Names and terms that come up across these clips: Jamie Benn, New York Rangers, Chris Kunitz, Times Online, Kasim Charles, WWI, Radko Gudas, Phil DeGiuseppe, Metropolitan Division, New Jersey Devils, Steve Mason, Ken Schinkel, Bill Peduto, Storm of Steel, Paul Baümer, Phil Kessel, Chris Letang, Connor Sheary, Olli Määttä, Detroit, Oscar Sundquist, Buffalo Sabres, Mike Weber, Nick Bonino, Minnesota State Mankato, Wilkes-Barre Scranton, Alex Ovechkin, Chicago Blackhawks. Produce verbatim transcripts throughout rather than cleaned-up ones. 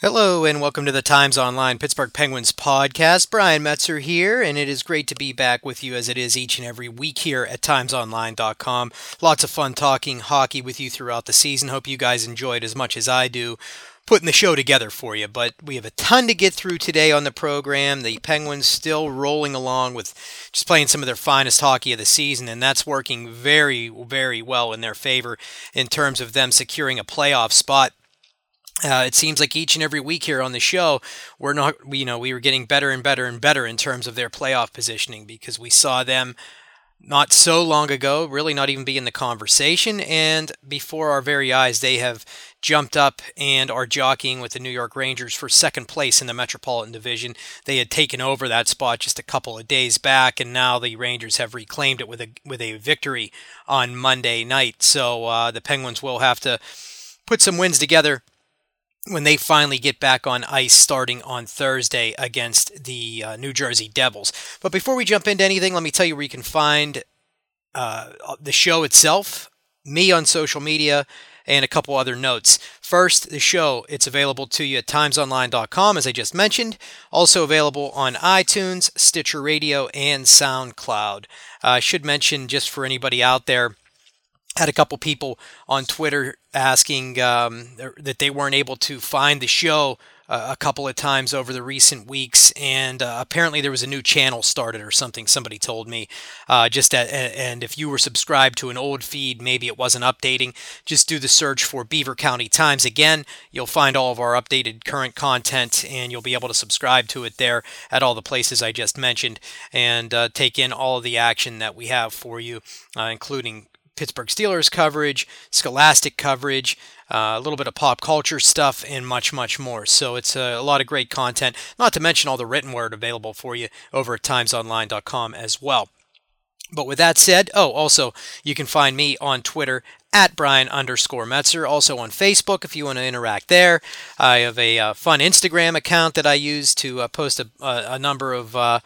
Hello and welcome to the Times Online Pittsburgh Penguins podcast. Brian Metzer here, and it is great to be back with you as it is each and every week here at times online dot com. Lots of fun talking hockey with you throughout the season. Hope you guys enjoyed as much as I do putting the show together for you, but we have a ton to get through today on the program. The Penguins still rolling along with just playing some of their finest hockey of the season, and that's working very, very well in their favor in terms of them securing a playoff spot. Uh, it seems like each and every week here on the show, we're not, you know, we were getting better and better and better in terms of their playoff positioning, because we saw them not so long ago really not even be in the conversation, and before our very eyes they have jumped up and are jockeying with the New York Rangers for second place in the Metropolitan Division. They had taken over that spot just a couple of days back, and now the Rangers have reclaimed it with a with a victory on Monday night. So uh, the Penguins will have to put some wins together when they finally get back on ice starting on Thursday against the uh, New Jersey Devils. But before we jump into anything, let me tell you where you can find uh, the show itself, me on social media, and a couple other notes. First, the show, it's available to you at times online dot com, as I just mentioned. Also available on iTunes, Stitcher Radio, and SoundCloud. Uh, I should mention, just for anybody out there, had a couple people on Twitter asking um, that they weren't able to find the show uh, a couple of times over the recent weeks, and uh, apparently there was a new channel started or something. Somebody told me uh, just that, and if you were subscribed to an old feed, maybe it wasn't updating. Just do the search for Beaver County Times again. You'll find all of our updated current content, and you'll be able to subscribe to it there at all the places I just mentioned, and uh, take in all of the action that we have for you, uh, including Pittsburgh Steelers coverage, Scholastic coverage, uh, a little bit of pop culture stuff, and much, much more. So it's a, a lot of great content, not to mention all the written word available for you over at times online dot com as well. But with that said, oh, also, you can find me on Twitter at Brian underscore Metzer. Also on Facebook, if you want to interact there. I have a uh, fun Instagram account that I use to uh, post a, a, a number of Uh,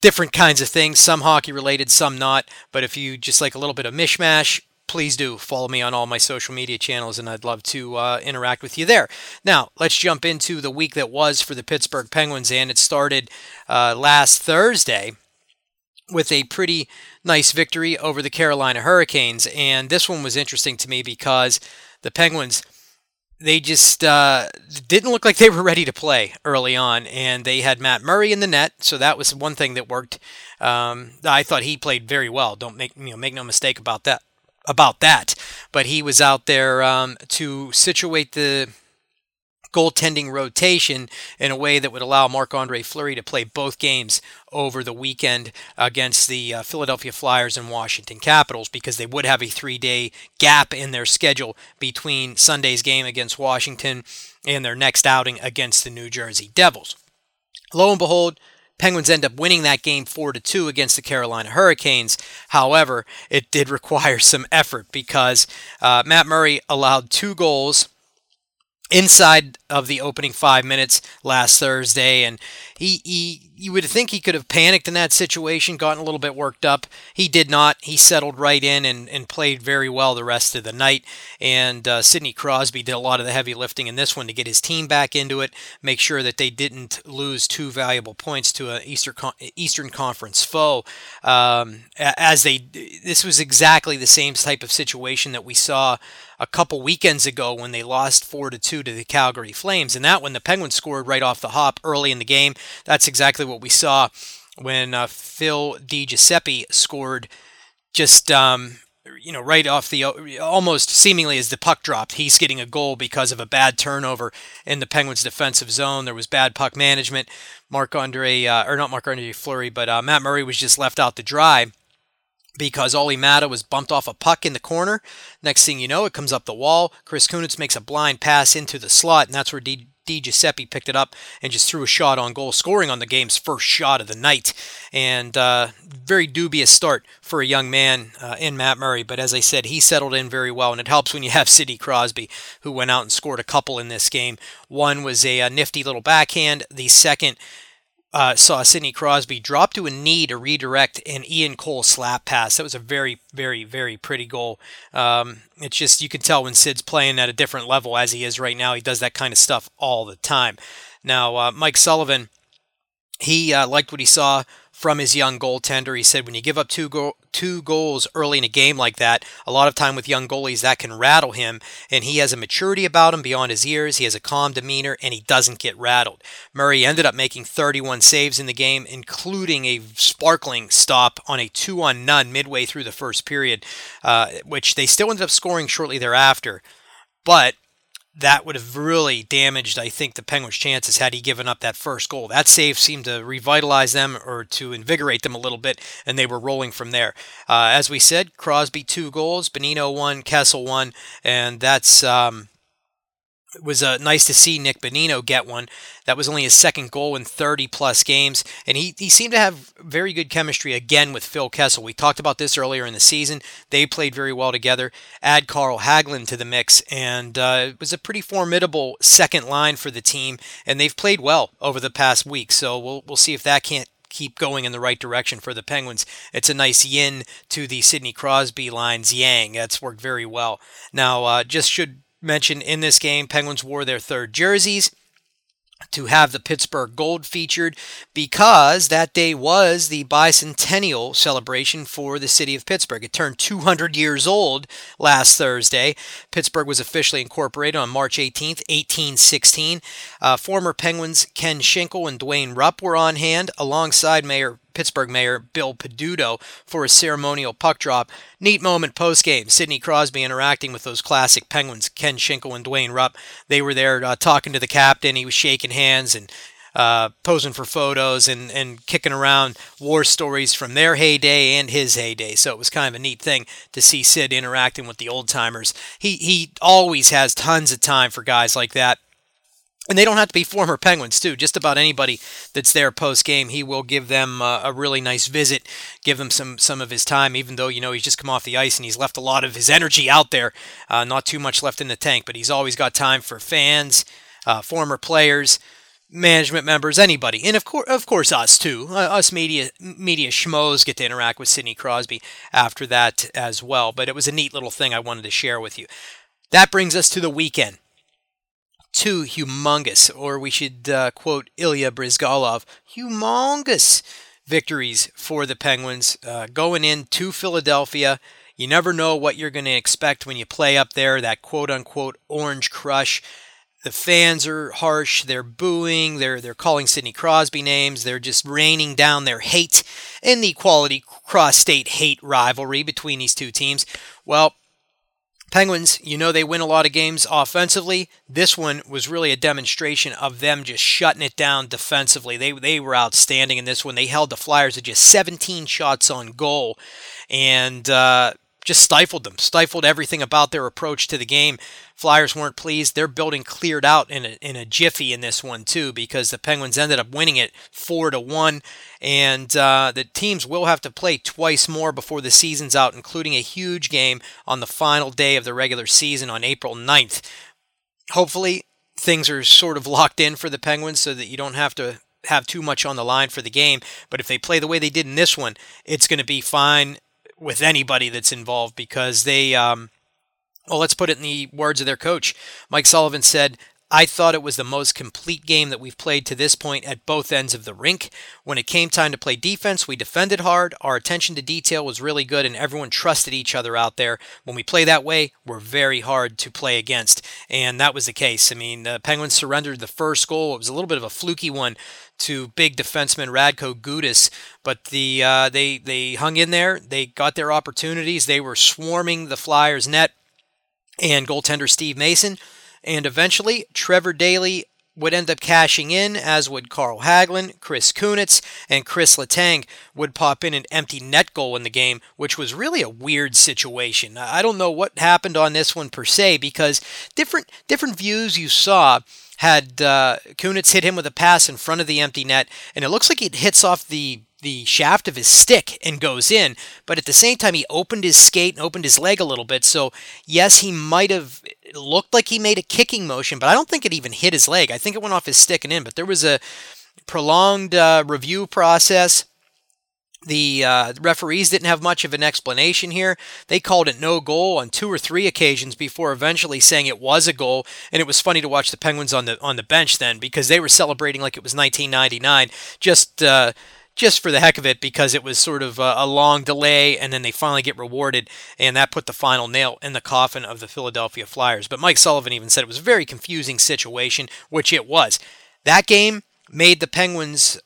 different kinds of things, some hockey related, some not. But if you just like a little bit of mishmash, please do follow me on all my social media channels, and I'd love to uh, interact with you there. Now, let's jump into the week that was for the Pittsburgh Penguins, and it started uh, last Thursday with a pretty nice victory over the Carolina Hurricanes. And this one was interesting to me because the Penguins, they just uh, didn't look like they were ready to play early on, and they had Matt Murray in the net, so that was one thing that worked. Um, I thought he played very well. Don't make you know, make no mistake about that. About that, but he was out there um, to situate the goaltending rotation in a way that would allow Marc-Andre Fleury to play both games over the weekend against the uh, Philadelphia Flyers and Washington Capitals, because they would have a three-day gap in their schedule between Sunday's game against Washington and their next outing against the New Jersey Devils. Lo and behold, Penguins end up winning that game four to two against the Carolina Hurricanes. However, it did require some effort, because uh, Matt Murray allowed two goals inside of the opening five minutes last Thursday, and he, he you would think he could have panicked in that situation, gotten a little bit worked up. He did not. He settled right in and, and played very well the rest of the night, and uh, Sidney Crosby did a lot of the heavy lifting in this one to get his team back into it, make sure that they didn't lose two valuable points to an Eastern, Con- Eastern Conference foe. Um, as they, this was exactly the same type of situation that we saw a couple weekends ago when they lost four to two to the Calgary Flames. And that one, the Penguins scored right off the hop early in the game. That's exactly what we saw when uh, Phil DeGiuseppe scored just, um, you know, right off the, almost seemingly as the puck dropped. He's getting a goal because of a bad turnover in the Penguins' defensive zone. There was bad puck management. Marc-Andre, uh, or not Marc-Andre Fleury, but uh, Matt Murray was just left out to dry, because Olli Määttä was bumped off a puck in the corner. Next thing you know, it comes up the wall. Chris Kunitz makes a blind pass into the slot, and that's where DeGiuseppe picked it up and just threw a shot on goal, scoring on the game's first shot of the night. And uh, very dubious start for a young man uh, in Matt Murray, but as I said, he settled in very well, and it helps when you have Sidney Crosby, who went out and scored a couple in this game. One was a, a nifty little backhand. The second uh, saw Sidney Crosby drop to a knee to redirect an Ian Cole slap pass. That was a very, very, very pretty goal. Um, it's just, you can tell when Sid's playing at a different level as he is right now, he does that kind of stuff all the time. Now, uh, Mike Sullivan, he uh, liked what he saw from his young goaltender. He said when you give up two go- two goals early in a game like that, a lot of time with young goalies, that can rattle him, and he has a maturity about him beyond his years. He has a calm demeanor, and he doesn't get rattled. Murray ended up making thirty-one saves in the game, including a sparkling stop on a two-on-none midway through the first period, uh, which they still ended up scoring shortly thereafter, but that would have really damaged, I think, the Penguins' chances had he given up that first goal. That save seemed to revitalize them or to invigorate them a little bit, and they were rolling from there. Uh, as we said, Crosby two goals, Bonino one, Kessel one, and that's um, it was uh, nice to see Nick Bonino get one. That was only his second goal in thirty-plus games, and he, he seemed to have very good chemistry again with Phil Kessel. We talked about this earlier in the season. They played very well together. Add Carl Hagelin to the mix, and uh, it was a pretty formidable second line for the team, and they've played well over the past week, so we'll we'll see if that can't keep going in the right direction for the Penguins. It's a nice yin to the Sidney Crosby line's yang. That's worked very well. Now, uh, just should mentioned in this game, Penguins wore their third jerseys to have the Pittsburgh Gold featured because that day was the bicentennial celebration for the city of Pittsburgh. It turned two hundred years old last Thursday. Pittsburgh was officially incorporated on March eighteenth, eighteen sixteen. Uh, former Penguins Ken Schinkel and Dwayne Rupp were on hand alongside Mayor Pittsburgh Mayor Bill Peduto for a ceremonial puck drop. Neat moment post-game. Sidney Crosby interacting with those classic Penguins, Ken Schinkel and Dwayne Rupp. They were there uh, talking to the captain. He was shaking hands and uh, posing for photos and, and kicking around war stories from their heyday and his heyday. So it was kind of a neat thing to see Sid interacting with the old-timers. He, he always has tons of time for guys like that. And they don't have to be former Penguins, too. Just about anybody that's there post-game, he will give them uh, a really nice visit, give them some some of his time, even though, you know, he's just come off the ice and he's left a lot of his energy out there. Uh, not too much left in the tank, but he's always got time for fans, uh, former players, management members, anybody. And, of, cor- of course, us, too. Uh, us media media schmoes get to interact with Sidney Crosby after that as well. But it was a neat little thing I wanted to share with you. That brings us to the weekend. Two humongous, or we should uh, quote Ilya Brizgalov, humongous victories for the Penguins uh, going into Philadelphia. You never know what you're going to expect when you play up there, that quote-unquote orange crush. The fans are harsh. They're booing. They're they're calling Sidney Crosby names. They're just raining down their hate in the quality cross-state hate rivalry between these two teams. Well, Penguins, you know they win a lot of games offensively. This one was really a demonstration of them just shutting it down defensively. They they were outstanding in this one. They held the Flyers to just seventeen shots on goal and uh, just stifled them, stifled everything about their approach to the game. Flyers weren't pleased. Their building cleared out in a, in a jiffy in this one, too, because the Penguins ended up winning it four to one. And uh, the teams will have to play twice more before the season's out, including a huge game on the final day of the regular season on April ninth. Hopefully, things are sort of locked in for the Penguins so that you don't have to have too much on the line for the game. But if they play the way they did in this one, it's going to be fine with anybody that's involved because they, um, well, let's put it in the words of their coach. Mike Sullivan said, "I thought it was the most complete game that we've played to this point at both ends of the rink. When it came time to play defense, we defended hard. Our attention to detail was really good, and everyone trusted each other out there. When we play that way, we're very hard to play against." And that was the case. I mean, the Penguins surrendered the first goal. It was a little bit of a fluky one to big defenseman Radko Gudas, but the uh, they, they hung in there. They got their opportunities. They were swarming the Flyers' net and goaltender Steve Mason. And eventually, Trevor Daley would end up cashing in, as would Carl Hagelin, Chris Kunitz, and Chris Letang would pop in an empty net goal in the game, which was really a weird situation. I don't know what happened on this one per se, because different different views you saw had uh, Kunitz hit him with a pass in front of the empty net, and it looks like it hits off the the shaft of his stick and goes in, but at the same time, he opened his skate and opened his leg a little bit, so yes, he might have... It looked like he made a kicking motion, but I don't think it even hit his leg. I think it went off his stick and in, but there was a prolonged uh, review process. The uh, referees didn't have much of an explanation here. They called it no goal on two or three occasions before eventually saying it was a goal. And it was funny to watch the Penguins on the on the bench then, because they were celebrating like it was nineteen ninety-nine, just uh, just for the heck of it, because it was sort of a, a long delay, and then they finally get rewarded, and that put the final nail in the coffin of the Philadelphia Flyers. But Mike Sullivan even said it was a very confusing situation, which it was. That game made the Penguins...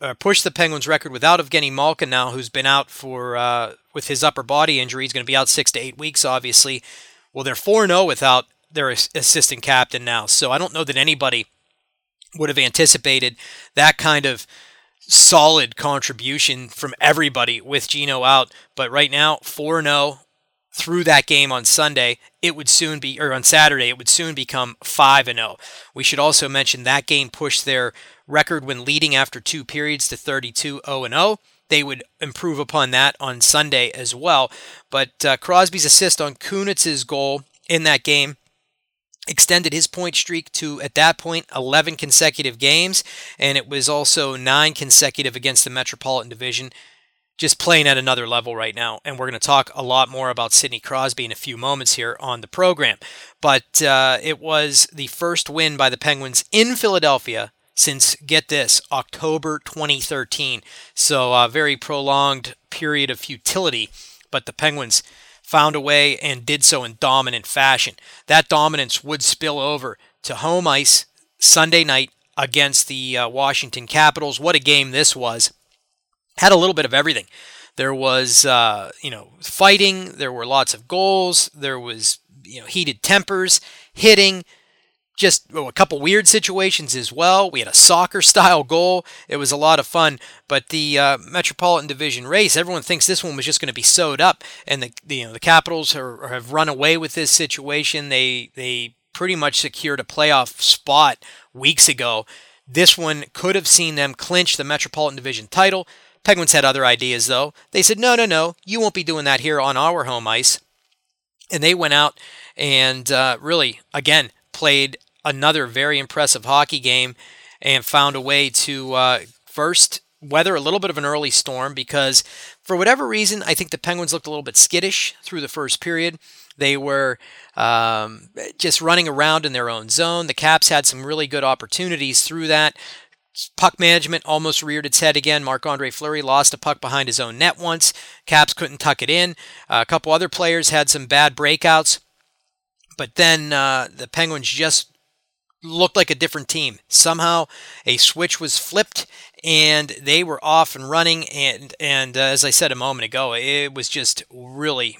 Uh, push the Penguins' record without Evgeny Malkin now, who's been out for uh, with his upper body injury. He's going to be out six to eight weeks, obviously. Well, they're four and oh without their as- assistant captain now. So I don't know that anybody would have anticipated that kind of solid contribution from everybody with Geno out. But right now, four and oh through that game on Sunday, it would soon be, or on Saturday, it would soon become five and oh. We should also mention that game pushed their record when leading after two periods to thirty-two oh and oh. They would improve upon that on Sunday as well. But uh, Crosby's assist on Kunitz's goal in that game extended his point streak to, at that point, eleven consecutive games. And it was also nine consecutive against the Metropolitan Division. Just playing at another level right now. And we're going to talk a lot more about Sidney Crosby in a few moments here on the program. But uh, it was the first win by the Penguins in Philadelphia since, get this, October twenty thirteen. So a very prolonged period of futility, but the Penguins found a way and did so in dominant fashion. That dominance would spill over to home ice Sunday night against the uh, Washington Capitals. What a game this was. Had a little bit of everything. There was, uh, you know, fighting. There were lots of goals. There was, you know, heated tempers, hitting, just oh, a couple weird situations as well. We had a soccer-style goal. It was a lot of fun. But the uh, Metropolitan Division race, everyone thinks this one was just going to be sewed up, and the, the you know the Capitals are, have run away with this situation. They they pretty much secured a playoff spot weeks ago. This one could have seen them clinch the Metropolitan Division title. Penguins had other ideas, though. They said, no, no, no, you won't be doing that here on our home ice. And they went out and uh, really, again, played another very impressive hockey game and found a way to uh, first weather a little bit of an early storm because, for whatever reason, I think the Penguins looked a little bit skittish through the first period. They were um, just running around in their own zone. The Caps had some really good opportunities through that. Puck management almost reared its head again. Marc-Andre Fleury lost a puck behind his own net once. Caps couldn't tuck it in. Uh, a couple other players had some bad breakouts. But then uh, the Penguins just looked like a different team. Somehow a switch was flipped and they were off and running. And, and uh, as I said a moment ago, it was just really,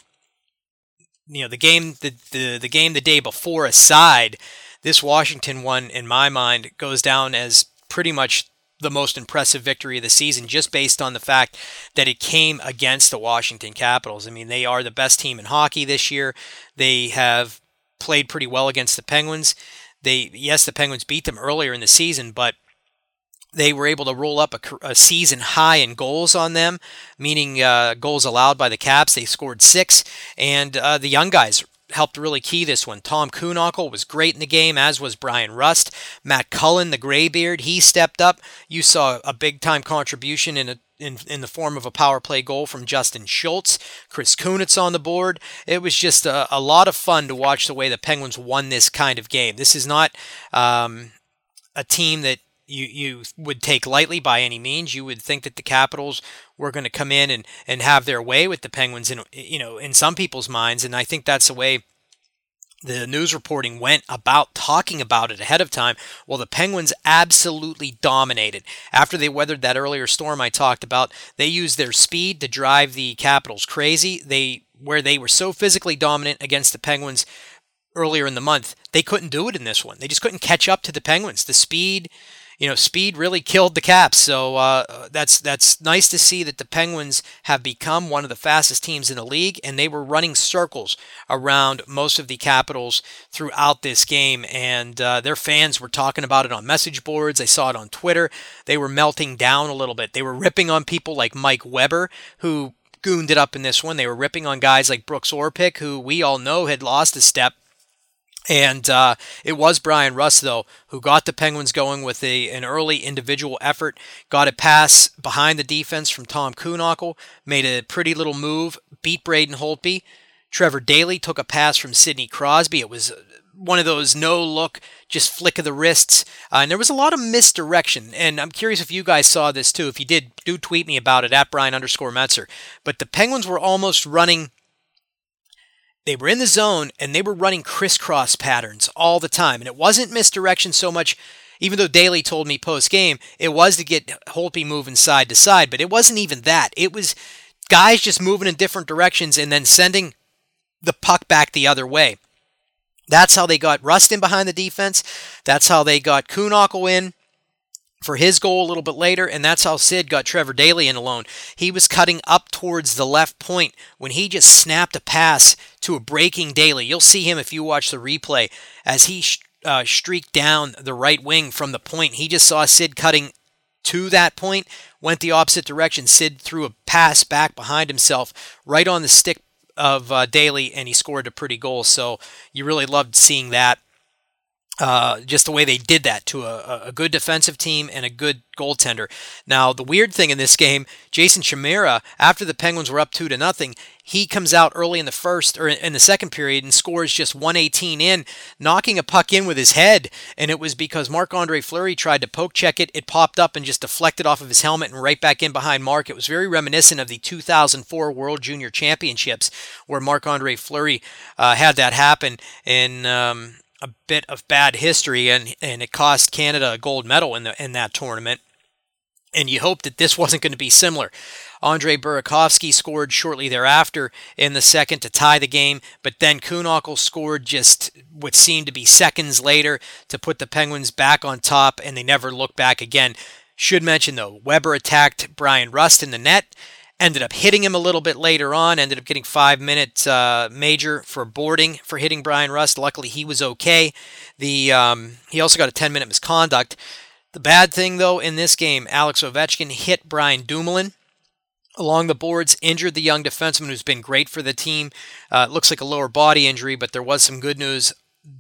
you know, the game the, the, the game the day before aside, this Washington one, in my mind, goes down as pretty much the most impressive victory of the season, just based on the fact that it came against the Washington Capitals. I mean, they are the best team in hockey this year. They have played pretty well against the Penguins. They, yes, the Penguins beat them earlier in the season, but they were able to roll up a, a season high in goals on them, meaning uh, goals allowed by the Caps. They scored six, and uh, the young guys helped really key this one. Tom Kuhnhackl was great in the game, as was Brian Rust. Matt Cullen, the graybeard, he stepped up. You saw a big-time contribution in a in, in the form of a power play goal from Justin Schultz. Chris Kunitz on the board. It was just a, a lot of fun to watch the way the Penguins won this kind of game. This is not um, a team that you you would take lightly by any means. You would think that the Capitals were going to come in and, and have their way with the Penguins in, you know, in some people's minds. And I think that's the way the news reporting went about talking about it ahead of time. Well, the Penguins absolutely dominated. After they weathered that earlier storm I talked about, they used their speed to drive the Capitals crazy. They where they were so physically dominant against the Penguins earlier in the month, they couldn't do it in this one. They just couldn't catch up to the Penguins. The speed... You know, speed really killed the Caps, so uh, that's that's nice to see that the Penguins have become one of the fastest teams in the league, and they were running circles around most of the Capitals throughout this game, and uh, their fans were talking about it on message boards. They saw it on Twitter. They were melting down a little bit. They were ripping on people like Mike Weber, who gooned it up in this one. They were ripping on guys like Brooks Orpik, who we all know had lost a step And uh, it was Brian Rust, though, who got the Penguins going with a, an early individual effort, got a pass behind the defense from Tom Kuhnhackl, made a pretty little move, beat Braden Holtby. Trevor Daley took a pass from Sidney Crosby. It was one of those no-look, just flick of the wrists. Uh, and there was a lot of misdirection. And I'm curious if you guys saw this, too. If you did, do tweet me about it, at Brian underscore Metzer. But the Penguins were almost running... They were in the zone, and they were running crisscross patterns all the time. And it wasn't misdirection so much, even though Daley told me post-game, it was to get Holtby moving side to side. But it wasn't even that. It was guys just moving in different directions and then sending the puck back the other way. That's how they got Rust in behind the defense. That's how they got Kuhnhackl in for his goal a little bit later, and that's how Sid got Trevor Daley in alone. He was cutting up towards the left point when he just snapped a pass to a breaking Daley. You'll see him if you watch the replay as he uh, streaked down the right wing from the point. He just saw Sid cutting to that point, went the opposite direction. Sid threw a pass back behind himself right on the stick of uh, Daley, and he scored a pretty goal. So you really loved seeing that. Uh, just the way they did that to a, a good defensive team and a good goaltender. Now, the weird thing in this game, Jason Chimera, after the Penguins were up two to nothing, he comes out early in the first or in the second period and scores just one eighteen in, knocking a puck in with his head. And it was because Marc-Andre Fleury tried to poke check it. It popped up and just deflected off of his helmet and right back in behind Mark. It was very reminiscent of the two thousand four World Junior Championships where Marc-Andre Fleury uh, had that happen. And, um, a bit of bad history, and, and it cost Canada a gold medal in the in that tournament. And you hope that this wasn't going to be similar. Andre Burakovsky scored shortly thereafter in the second to tie the game, but then Kuhnhackl scored just what seemed to be seconds later to put the Penguins back on top, and they never looked back again. Should mention, though, Weber attacked Brian Rust in the net, ended up hitting him a little bit later on, ended up getting five-minute uh, major for boarding for hitting Brian Rust. Luckily, he was okay. The um, he also got a ten-minute misconduct. The bad thing, though, in this game, Alex Ovechkin hit Brian Dumoulin along the boards, injured the young defenseman who's been great for the team. Uh, it looks like a lower body injury, but there was some good news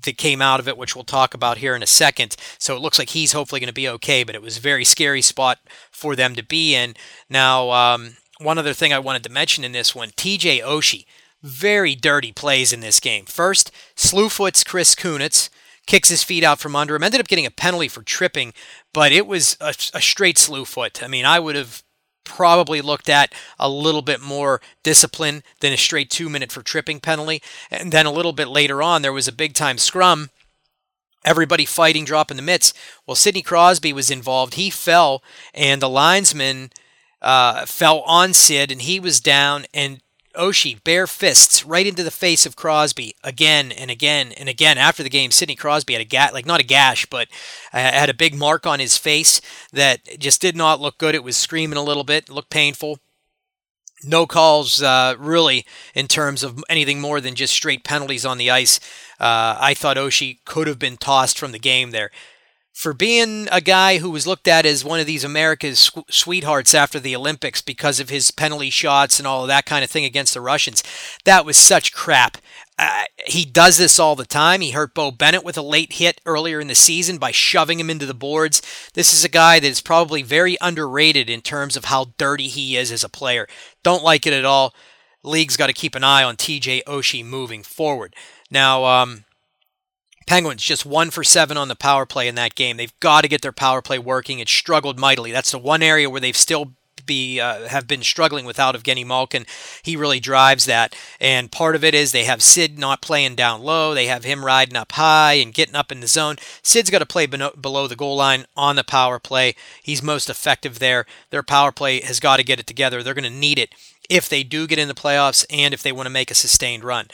that came out of it, which we'll talk about here in a second. So it looks like he's hopefully going to be okay, but it was a very scary spot for them to be in. Now... Um, One other thing I wanted to mention in this one, T J Oshie, very dirty plays in this game. First, slewfoots Chris Kunitz, kicks his feet out from under him, ended up getting a penalty for tripping, but it was a, a straight slewfoot. I mean, I would have probably looked at a little bit more discipline than a straight two-minute for tripping penalty. And then a little bit later on, there was a big-time scrum. Everybody fighting, dropping the mitts. Well, Sidney Crosby was involved. He fell, and the linesman... Uh, fell on Sid, and he was down, and Oshie, bare fists, right into the face of Crosby again and again and again. After the game, Sidney Crosby had a gash, like not a gash, but uh, had a big mark on his face that just did not look good. It was screaming a little bit, looked painful. No calls, uh, really, in terms of anything more than just straight penalties on the ice. Uh, I thought Oshie could have been tossed from the game there. For being a guy who was looked at as one of these America's sweethearts after the Olympics because of his penalty shots and all of that kind of thing against the Russians, that was such crap. Uh, he does this all the time. He hurt Bo Bennett with a late hit earlier in the season by shoving him into the boards. This is a guy that is probably very underrated in terms of how dirty he is as a player. Don't like it at all. League's got to keep an eye on T J Oshie moving forward. Now, um... Penguins just one for seven on the power play in that game. They've got to get their power play working. It struggled mightily. That's the one area where they've still be uh, have been struggling without Evgeny Malkin. He really drives that, and part of it is they have Sid not playing down low. They have him riding up high and getting up in the zone. Sid's got to play below, below the goal line on the power play. He's most effective there. Their power play has got to get it together. They're going to need it if they do get in the playoffs and if they want to make a sustained run.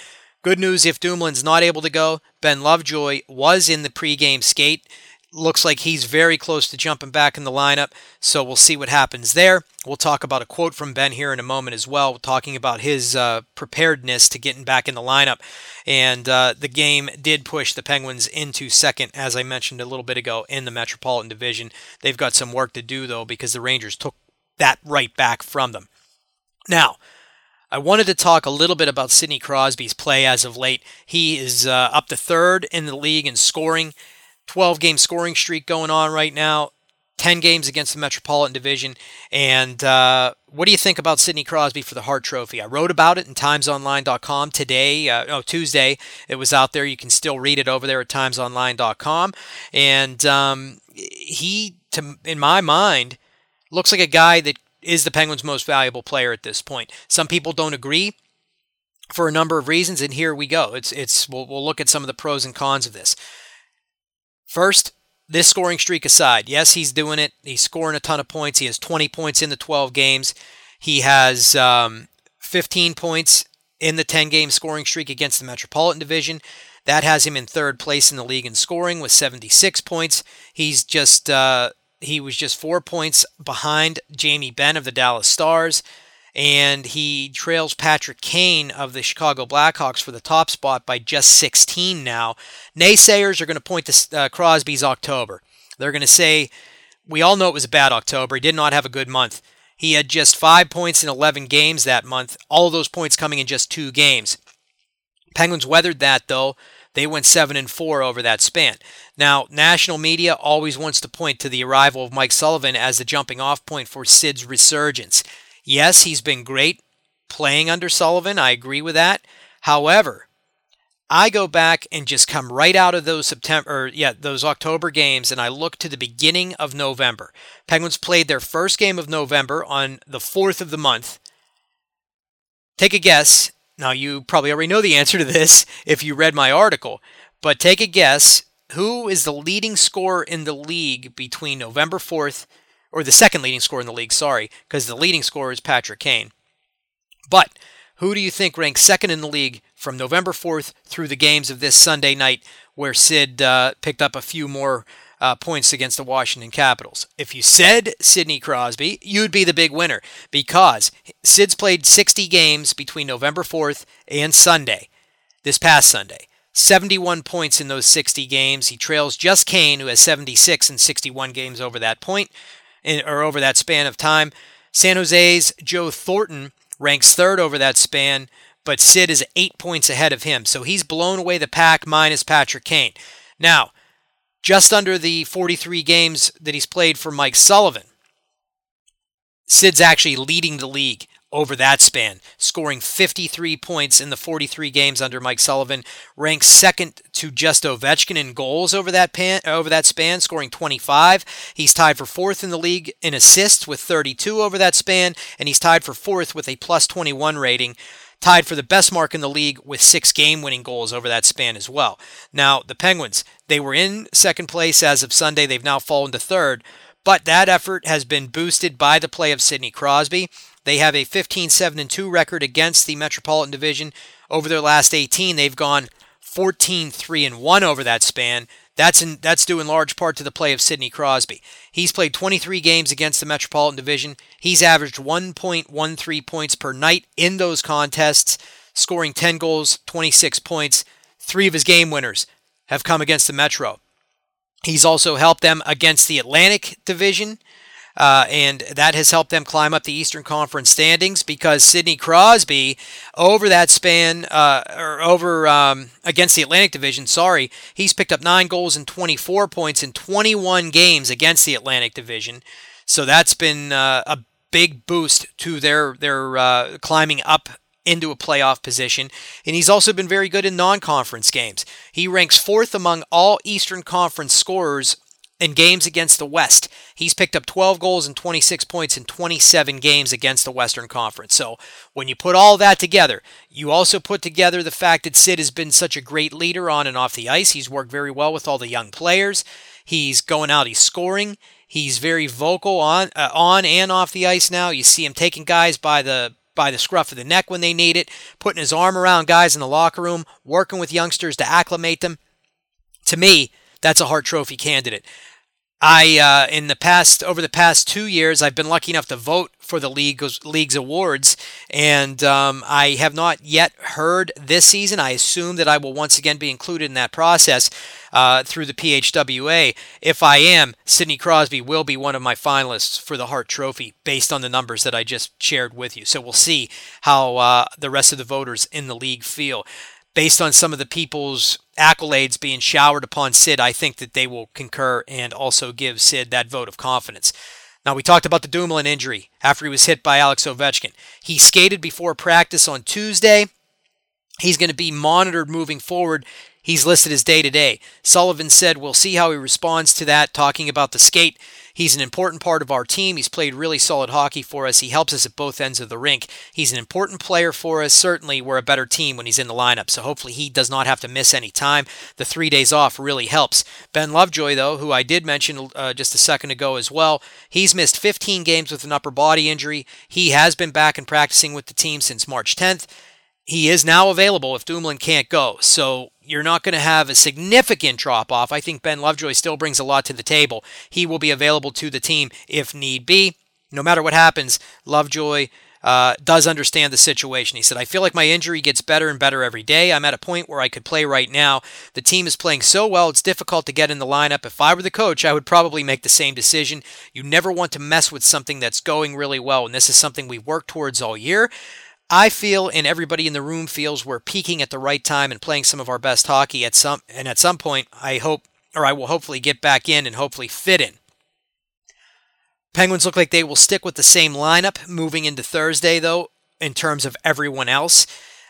Good news if Dumoulin's not able to go. Ben Lovejoy was in the pregame skate. Looks like he's very close to jumping back in the lineup, so we'll see what happens there. We'll talk about a quote from Ben here in a moment as well, talking about his uh, preparedness to getting back in the lineup. And uh, the game did push the Penguins into second, as I mentioned a little bit ago, in the Metropolitan Division. They've got some work to do, though, because the Rangers took that right back from them. Now, I wanted to talk a little bit about Sidney Crosby's play as of late. He is uh, up to third in the league in scoring. twelve-game scoring streak going on right now. ten games against the Metropolitan Division. And uh, what do you think about Sidney Crosby for the Hart Trophy? I wrote about it in times online dot com today. Uh, no, Tuesday. It was out there. You can still read it over there at times online dot com. And um, he, to, in my mind, looks like a guy that is the Penguins' most valuable player at this point. Some people don't agree for a number of reasons, and here we go. It's it's we'll, we'll look at some of the pros and cons of this. First, this scoring streak aside, yes, he's doing it. He's scoring a ton of points. He has twenty points in the twelve games. He has um, fifteen points in the ten-game scoring streak against the Metropolitan Division. That has him in third place in the league in scoring with seventy-six points. He's just... Uh, He was just four points behind Jamie Benn of the Dallas Stars, and he trails Patrick Kane of the Chicago Blackhawks for the top spot by just sixteen now. Naysayers are going to point to uh, Crosby's October. They're going to say, we all know it was a bad October. He did not have a good month. He had just five points in eleven games that month, all of those points coming in just two games. Penguins weathered that, though. They went seven and four over that span. Now, national media always wants to point to the arrival of Mike Sullivan as the jumping-off point for Sid's resurgence. Yes, he's been great playing under Sullivan. I agree with that. However, I go back and just come right out of those September, or yeah, those October games, and I look to the beginning of November. Penguins played their first game of November on the fourth of the month. Take a guess. Now, you probably already know the answer to this if you read my article, but take a guess. Who is the leading scorer in the league between November fourth, or the second leading scorer in the league, sorry, because the leading scorer is Patrick Kane. But who do you think ranks second in the league from November fourth through the games of this Sunday night where Sid uh, picked up a few more uh, points against the Washington Capitals? If you said Sidney Crosby, you'd be the big winner because Sid's played sixty games between November fourth and Sunday, this past Sunday. seventy-one points in those sixty games. He trails just Kane, who has seventy-six in sixty-one games over that point, or over that span of time. San Jose's Joe Thornton ranks third over that span, but Sid is eight points ahead of him. So he's blown away the pack minus Patrick Kane. Now, just under the forty-three games that he's played for Mike Sullivan, Sid's actually leading the league over that span, scoring fifty-three points in the forty-three games under Mike Sullivan, ranks second to just Ovechkin in goals over that pan, over that span, scoring twenty-five. He's tied for fourth in the league in assists with thirty-two over that span, and he's tied for fourth with a plus twenty-one rating, tied for the best mark in the league with six game-winning goals over that span as well. Now, the Penguins, they were in second place as of Sunday. They've now fallen to third, but that effort has been boosted by the play of Sidney Crosby. They have a fifteen seven two record against the Metropolitan Division. Over their last eighteen, they've gone fourteen three one over that span. That's in, that's due in large part to the play of Sidney Crosby. He's played twenty-three games against the Metropolitan Division. He's averaged one point one three points per night in those contests, scoring ten goals, twenty-six points. Three of his game winners have come against the Metro. He's also helped them against the Atlantic Division. Uh, and that has helped them climb up the Eastern Conference standings because Sidney Crosby, over that span, uh, or over um, against the Atlantic Division, sorry, he's picked up nine goals and twenty-four points in twenty-one games against the Atlantic Division. So that's been uh, a big boost to their their uh, climbing up into a playoff position. And he's also been very good in non-conference games. He ranks fourth among all Eastern Conference scorers in games against the West. He's picked up twelve goals and twenty-six points in twenty-seven games against the Western Conference. So when you put all that together, you also put together the fact that Sid has been such a great leader on and off the ice. He's worked very well with all the young players. He's going out, he's scoring. He's very vocal on uh, on and off the ice now. You see him taking guys by the by the scruff of the neck when they need it, putting his arm around guys in the locker room, working with youngsters to acclimate them. To me, that's a Hart Trophy candidate. I uh, in the past over the past two years, I've been lucky enough to vote for the league's, league's awards, and um, I have not yet heard this season. I assume that I will once again be included in that process uh, through the P H W A. If I am, Sidney Crosby will be one of my finalists for the Hart Trophy based on the numbers that I just shared with you. So we'll see how uh, the rest of the voters in the league feel. Based on some of the people's accolades being showered upon Sid, I think that they will concur and also give Sid that vote of confidence. Now, we talked about the Dumoulin injury after he was hit by Alex Ovechkin. He skated before practice on Tuesday. He's going to be monitored moving forward. He's listed as day-to-day. Sullivan said, we'll see how he responds to that, talking about the skate. He's an important part of our team. He's played really solid hockey for us. He helps us at both ends of the rink. He's an important player for us. Certainly, we're a better team when he's in the lineup, so hopefully he does not have to miss any time. The three days off really helps. Ben Lovejoy, though, who I did mention uh, just a second ago as well, he's missed fifteen games with an upper body injury. He has been back and practicing with the team since March tenth. He is now available if Dumoulin can't go, so you're not going to have a significant drop-off. I think Ben Lovejoy still brings a lot to the table. He will be available to the team if need be. No matter what happens, Lovejoy uh, does understand the situation. He said, I feel like my injury gets better and better every day. I'm at a point where I could play right now. The team is playing so well, it's difficult to get in the lineup. If I were the coach, I would probably make the same decision. You never want to mess with something that's going really well, and this is something we've worked towards all year. I feel, and everybody in the room feels, we're peaking at the right time and playing some of our best hockey at some, and at some point, I hope, or I will hopefully get back in and hopefully fit in. Penguins look like they will stick with the same lineup moving into Thursday, though, in terms of everyone else.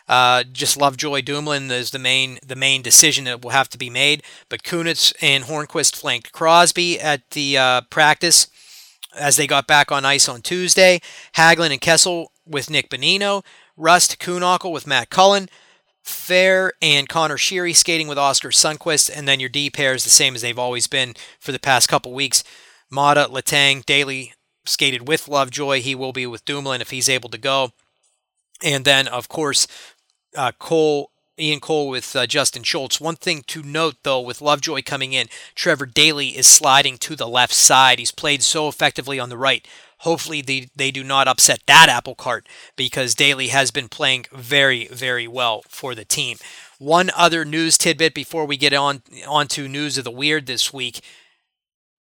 Uh, just Lovejoy, Dumoulin is the main the main decision that will have to be made. But Kunitz and Hornquist flanked Crosby at the uh, practice as they got back on ice on Tuesday. Hagelin and Kessel with Nick Bonino, Rust, Kuhnhackl with Matt Cullen, Fair and Connor Sheary skating with Oscar Sundquist, and then your D pairs the same as they've always been for the past couple weeks. Määttä, Letang, Daley skated with Lovejoy. He will be with Dumoulin if he's able to go. And then, of course, uh, Cole, Ian Cole with uh, Justin Schultz. One thing to note, though, with Lovejoy coming in, Trevor Daley is sliding to the left side. He's played so effectively on the right. Hopefully they, they do not upset that apple cart, because Daley has been playing very, very well for the team. One other news tidbit before we get on onto News of the Weird this week.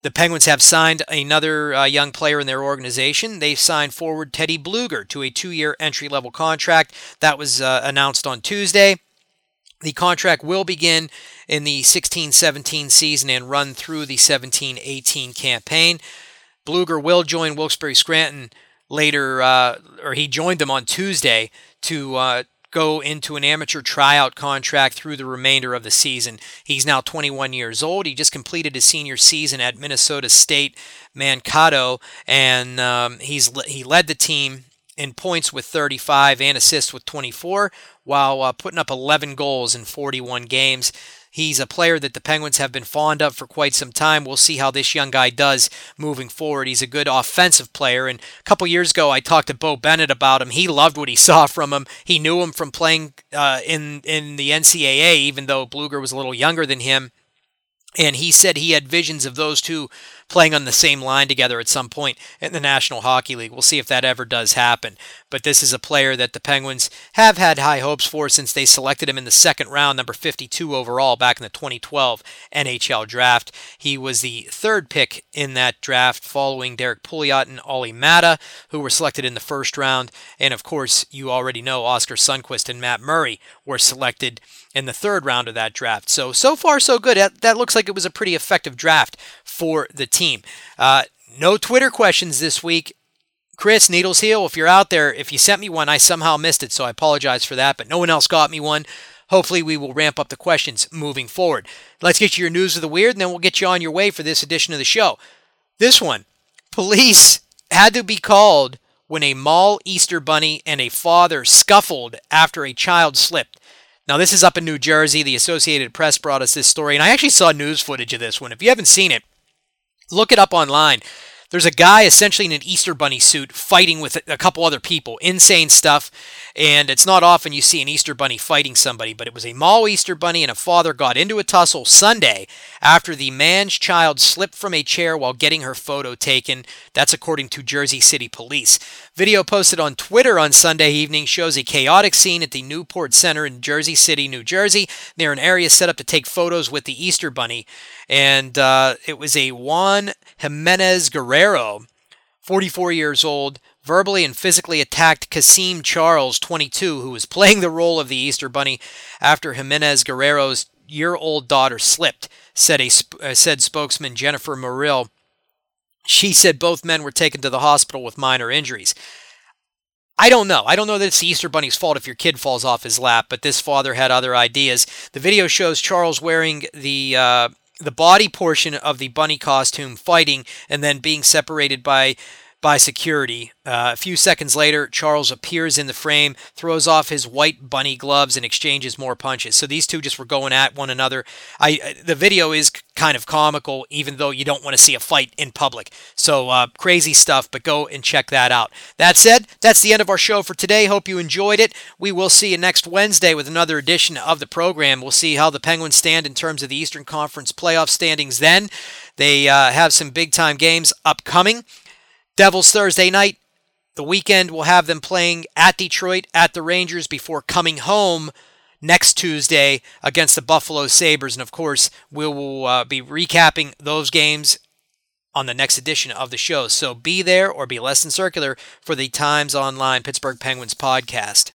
The Penguins have signed another uh, young player in their organization. They signed forward Teddy Bluger to a two-year entry-level contract. That was uh, announced on Tuesday. The contract will begin in the sixteen seventeen season and run through the seventeen eighteen campaign. Bluger will join Wilkes-Barre Scranton later, uh, or he joined them on Tuesday to uh, go into an amateur tryout contract through the remainder of the season. He's now twenty-one years old. He just completed his senior season at Minnesota State Mankato, and um, he's he led the team in points with thirty-five and assists with twenty-four, while uh, putting up eleven goals in forty-one games. He's a player that the Penguins have been fond of for quite some time. We'll see how this young guy does moving forward. He's a good offensive player, and a couple years ago I talked to Bo Bennett about him. He loved what he saw from him. He knew him from playing uh, in, in the N C double A, even though Bluger was a little younger than him. And he said he had visions of those two playing on the same line together at some point in the National Hockey League. We'll see if that ever does happen. But this is a player that the Penguins have had high hopes for since they selected him in the second round, number fifty-two overall, back in the twenty twelve N H L draft. He was the third pick in that draft, following Derek Pouliot and Olli Määttä, who were selected in the first round. And, of course, you already know Oscar Sundquist and Matt Murray were selected in the third round of that draft. So, so far, so good. That looks like it was a pretty effective draft for the team. Uh, no Twitter questions this week. Chris, Needles Heel, if you're out there, if you sent me one, I somehow missed it, so I apologize for that, but no one else got me one. Hopefully we will ramp up the questions moving forward. Let's get you your News of the Weird, and then we'll get you on your way for this edition of the show. This one, police had to be called when a mall Easter bunny and a father scuffled after a child slipped. Now, this is up in New Jersey. The Associated Press brought us this story, and I actually saw news footage of this one. If you haven't seen it, look it up online. there's a guy essentially in an Easter Bunny suit fighting with a couple other people. Insane stuff. And it's not often you see an Easter Bunny fighting somebody, but it was a mall Easter Bunny and a father got into a tussle Sunday after the man's child slipped from a chair while getting her photo taken. That's according to Jersey City Police. Video posted on Twitter on Sunday evening shows a chaotic scene at the Newport Center in Jersey City, New Jersey, near an area set up to take photos with the Easter Bunny. And uh, it was a Juan Jimenez Guerrero, forty-four years old, verbally and physically attacked Kasim Charles, twenty-two, who was playing the role of the Easter Bunny after Jimenez Guerrero's year-old daughter slipped, said a uh, said spokesman Jennifer Murill. She said both men were taken to the hospital with minor injuries. I don't know. I don't know that it's the Easter Bunny's fault if your kid falls off his lap, but this father had other ideas. The video shows Charles wearing the uh, the body portion of the bunny costume, fighting, and then being separated by... by security. Uh, a few seconds later, Charles appears in the frame, throws off his white bunny gloves, and exchanges more punches. So these two just were going at one another. I the video is kind of comical, even though you don't want to see a fight in public. So uh, crazy stuff, but go and check that out. That said, that's the end of our show for today. Hope you enjoyed it. We will see you next Wednesday with another edition of the program. We'll see how the Penguins stand in terms of the Eastern Conference playoff standings then. They uh, have some big-time games upcoming. Devils Thursday night. The weekend will have them playing at Detroit, at the Rangers, before coming home next Tuesday against the Buffalo Sabres. And, of course, we will uh, be recapping those games on the next edition of the show. So be there or be less than circular for the Times Online Pittsburgh Penguins podcast.